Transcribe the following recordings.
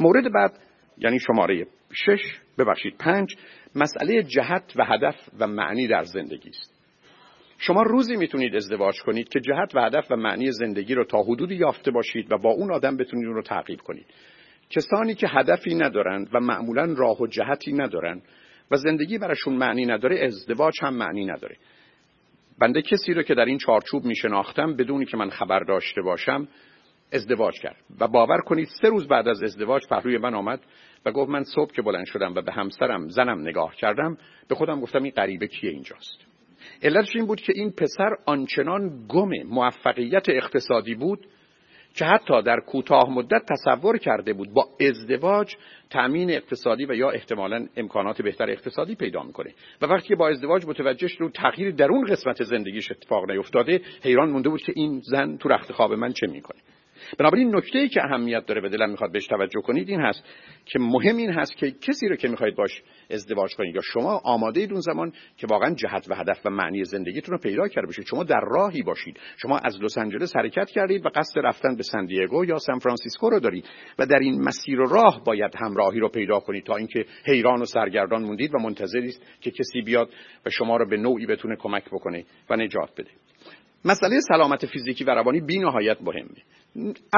مورد بعد یعنی شماره 5، مسئله جهت و هدف و معنی در زندگی است. شما روزی میتونید ازدواج کنید که جهت و هدف و معنی زندگی رو تا حدودی یافته باشید و با اون آدم بتونید اون رو تعقیب کنید. کسانی که هدفی ندارند و معمولاً راه و جهتی ندارند و زندگی براشون معنی نداره، ازدواج هم معنی نداره. بنده کسی رو که در این چارچوب میشناختم بدونی که من خبر داشته باشم ازدواج کرد و باور کنید 3 روز بعد از ازدواج پهلوی من آمد و گفت من صبح که بلند شدم و به همسرم زنم نگاه کردم به خودم گفتم این غریبه کیه اینجاست. علتش این بود که این پسر آنچنان گم موفقیت اقتصادی بود که حتی در کوتاه مدت تصور کرده بود با ازدواج تامین اقتصادی و یا احتمالاً امکانات بهتر اقتصادی پیدا میکنه و وقتی با ازدواج متوجه شد تغییری در اون قسمت زندگیش اتفاق نیفتاده، حیران مونده بود که این زن تو رخت خواب من چه میکنه. بنابراین نکته‌ای که اهمیت داره و دلم میخواد بهش توجه کنید این هست که مهم این هست که کسی رو که میخواید باش ازدواج کنید یا شما آماده اید اون زمان که واقعا جهت و هدف و معنی زندگیتون رو پیدا کرده باشید. شما در راهی باشید، شما از لس آنجلس حرکت کردید و قصد رفتن به سن دیگو یا سان فرانسیسکو رو دارید و در این مسیر و راه باید همراهی رو پیدا کنید تا اینکه حیران و سرگردان موندید و منتظرید که کسی بیاد و شما رو به نوعی بتونه کمک بکنه و نجات بده. مسئله سلامت فیزیکی و روانی بی‌نهایت مهمه.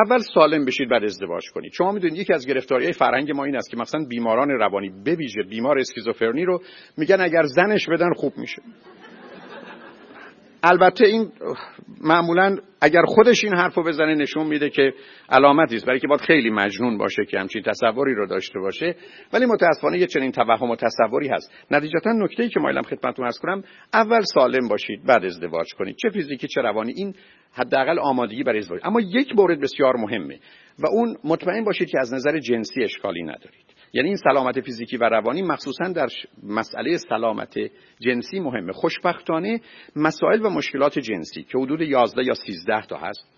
اول سالم بشید بعد ازدواج کنید. شما میدونید یکی از گرفتاری‌های فرهنگ ما این است که مثلا بیماران روانی به ویژه بیمار اسکیزوفرنی رو میگن اگر زنش بدن خوب میشه. البته این معمولاً اگر خودش این حرفو بزنه نشون میده که علامتی است برای که باید خیلی مجنون باشه که همچین تصوری رو داشته باشه، ولی متاسفانه یه چنین توهم و تصوری هست. نتیجتاً نکته‌ای که مایلم خدمتتون عرض کنم، اول سالم باشید بعد ازدواج کنید، چه فیزیکی چه روانی. این حداقل آمادگی برای ازدواج. اما یک مورد بسیار مهمه و اون مطمئن باشید که از نظر جنسی اشکالی ندارید. یعنی این سلامت فیزیکی و روانی مخصوصاً در مسئله سلامت جنسی مهمه. خوشبختانه مسائل و مشکلات جنسی که حدود 11 یا 13 تا هست،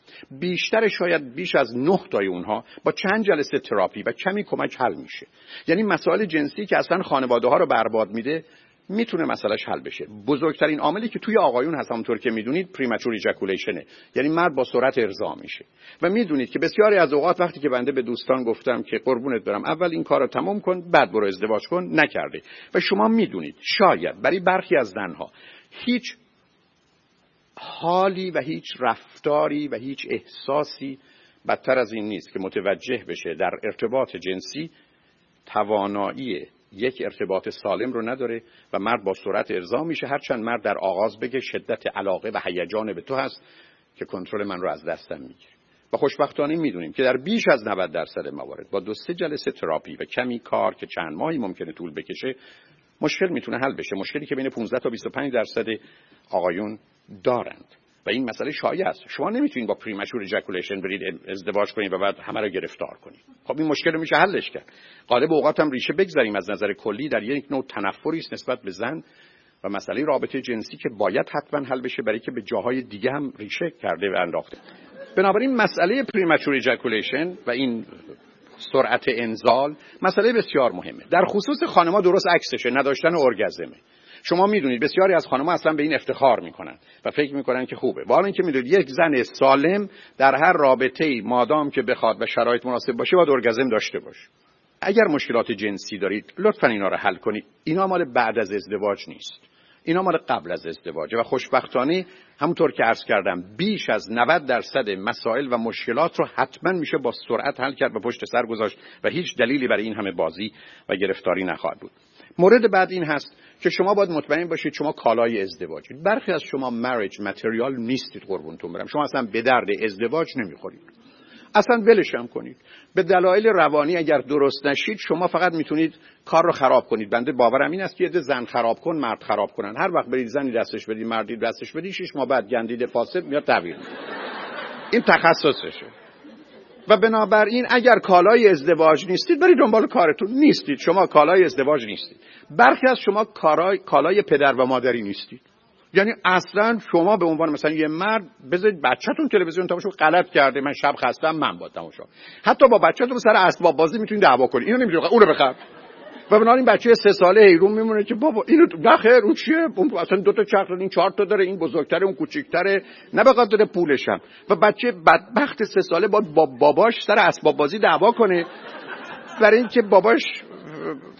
بیشتر شاید بیش از 9 تای اونها با چند جلسه تراپی و کمی کمک حل میشه. یعنی مسائل جنسی که اصلاً خانواده‌ها رو برباد میده میتونه مسئلهش حل بشه. بزرگترین عاملی که توی آقایون هست همونطور که میدونید پریمچور ایجاکولیشنه، یعنی مرد با سرعت ارضاع میشه. و میدونید که بسیاری از اوقات وقتی که بنده به دوستان گفتم که قربونت برم اول این کارو تمام کن بعد برو ازدواج کن، نکرده. و شما میدونید شاید برای برخی از زنها هیچ حالی و هیچ رفتاری و هیچ احساسی بدتر از این نیست که متوجه بشه در ارتباط جنسی توانایی یک ارتباط سالم رو نداره و مرد با سرعت ارضا میشه. هرچند مرد در آغاز بگه شدت علاقه و هیجان به تو هست که کنترل من رو از دستم میگیره. و خوشبختانه میدونیم که در بیش از 90% موارد با 2-3 جلسه تراپی و کمی کار که چند ماهی ممکنه طول بکشه مشکل میتونه حل بشه. مشکلی که بین 15 تا 25% آقایون دارند و این مسئله شایع است. شما نمیتونید با پریمچور ایجاکولیشن برید ازدواج کنید و بعد همه رو گرفتار کنید. خب این مشکل رو میشه حلش کرد. غالب اوقات هم ریشه بگذاریم از نظر کلی در یک نوع تنفری است نسبت به زن و مسئله رابطه جنسی که باید حتما حل بشه برای که به جاهای دیگه هم ریشه کرده و انداخته. بنابراین مسئله پریمچور ایجاکولیشن و این سرعت انزال مسئله بسیار مهمه. در خصوص خانم‌ها درست عکسشه، نداشتن اورگازمه. شما میدونید بسیاری از خانم‌ها اصلا به این افتخار میکنن و فکر میکنن که خوبه. با اینکه میدونید یک زن سالم در هر رابطه‌ای مادام که بخواد و شرایط مناسب باشه باید اورگازم داشته باشه. اگر مشکلات جنسی دارید لطفاً اینا رو حل کنید. اینا مال بعد از ازدواج نیست. اینا مال قبل از ازدواجه و خوشبختانه همونطور که عرض کردم بیش از 90% مسائل و مشکلات رو حتما میشه با سرعت حل کرد و پشت سر گذاشت و هیچ دلیلی برای این همه بازی و گرفتاری نخواهد بود. مورد بعد این هست که شما باید مطمئن باشید شما کالای ازدواجید. برخی از شما مریج متریال نیستید قربونتون برم. شما اصلا به درد ازدواج نمیخورید. اصلا ولش هم کنید. به دلایل روانی اگر درست نشید شما فقط میتونید کار رو خراب کنید. بنده باورم این است که یه زن خراب کن مرد خراب کنن. هر وقت برید زنی دستش بدید مردی دستش بدید 6 ماه بعد گندیده فاسد میاد تغییر. این تخصصشه. و بنابراین اگر کالای ازدواج نیستید برید دنبال کارتون. نیستید شما کالای ازدواج نیستید. برخی از شما کالای پدر و مادری نیستید. یعنی اصلا شما به عنوان مثلا یه مرد بذارید بچه‌تون تلویزیون تماشا کنه غلط کرده من شب خستم من با تماشا. حتی با بچه‌تون سر اسباب بازی میتونید دعوا کنید. اینو نمی‌دونم اون رو بخرم. و بنابراین بچه 3 ساله حیرون میمونه که بابا اینو نخیر اون چیه؟ اون اصلا 2 تا چرخ داره این 4 تا داره این بزرگتره اون کوچیک‌تره نه به خاطر پولش هم. و بچه بدبخت 3 ساله با باباش سر اسباب بازی دعوا کنه. برای اینکه باباش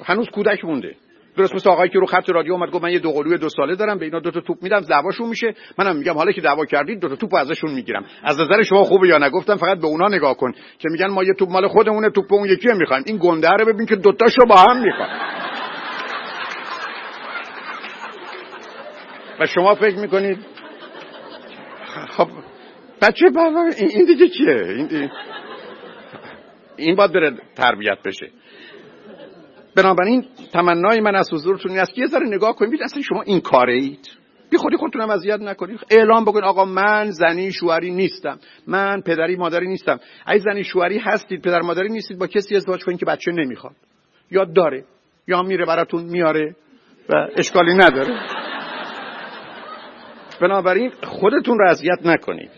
هنوز کودک مونده. درست مثل آقایی که رو خط رادیو اومد گفت من یه دوقلوی 2 ساله دارم، به اینا 2 تا توپ میدم، دعواشون میشه، منم میگم حالا که دعوا کردید 2 تا توپ ازشون میگیرم، از نظر شما خوبه یا نه؟ گفتم فقط به اونا نگاه کن که میگن ما یه توپ مال خودمونه، توپ اون یکی رو میخوایم، این گنده رو ببین که دو تاشو با هم میخواد. و شما فکر میکنید خب بچه بابا این دیگه چیه؟ این باید بره تربیت بشه. بنابراین تمنای من از حضورتون این است که یه ذره نگاه کنید، اصلا شما این کاره اید، بی خودی خودتونم اذیت نکنید، اعلام بکنید آقا من زنی شوهری نیستم، من پدری مادری نیستم. اگه زنی شوهری هستید پدر مادری نیستید، با کسی ازدواج کنید که بچه نمیخواد، یا داره یا میره براتون میاره و اشکالی نداره. بنابراین خودتون رو اذیت نکنید.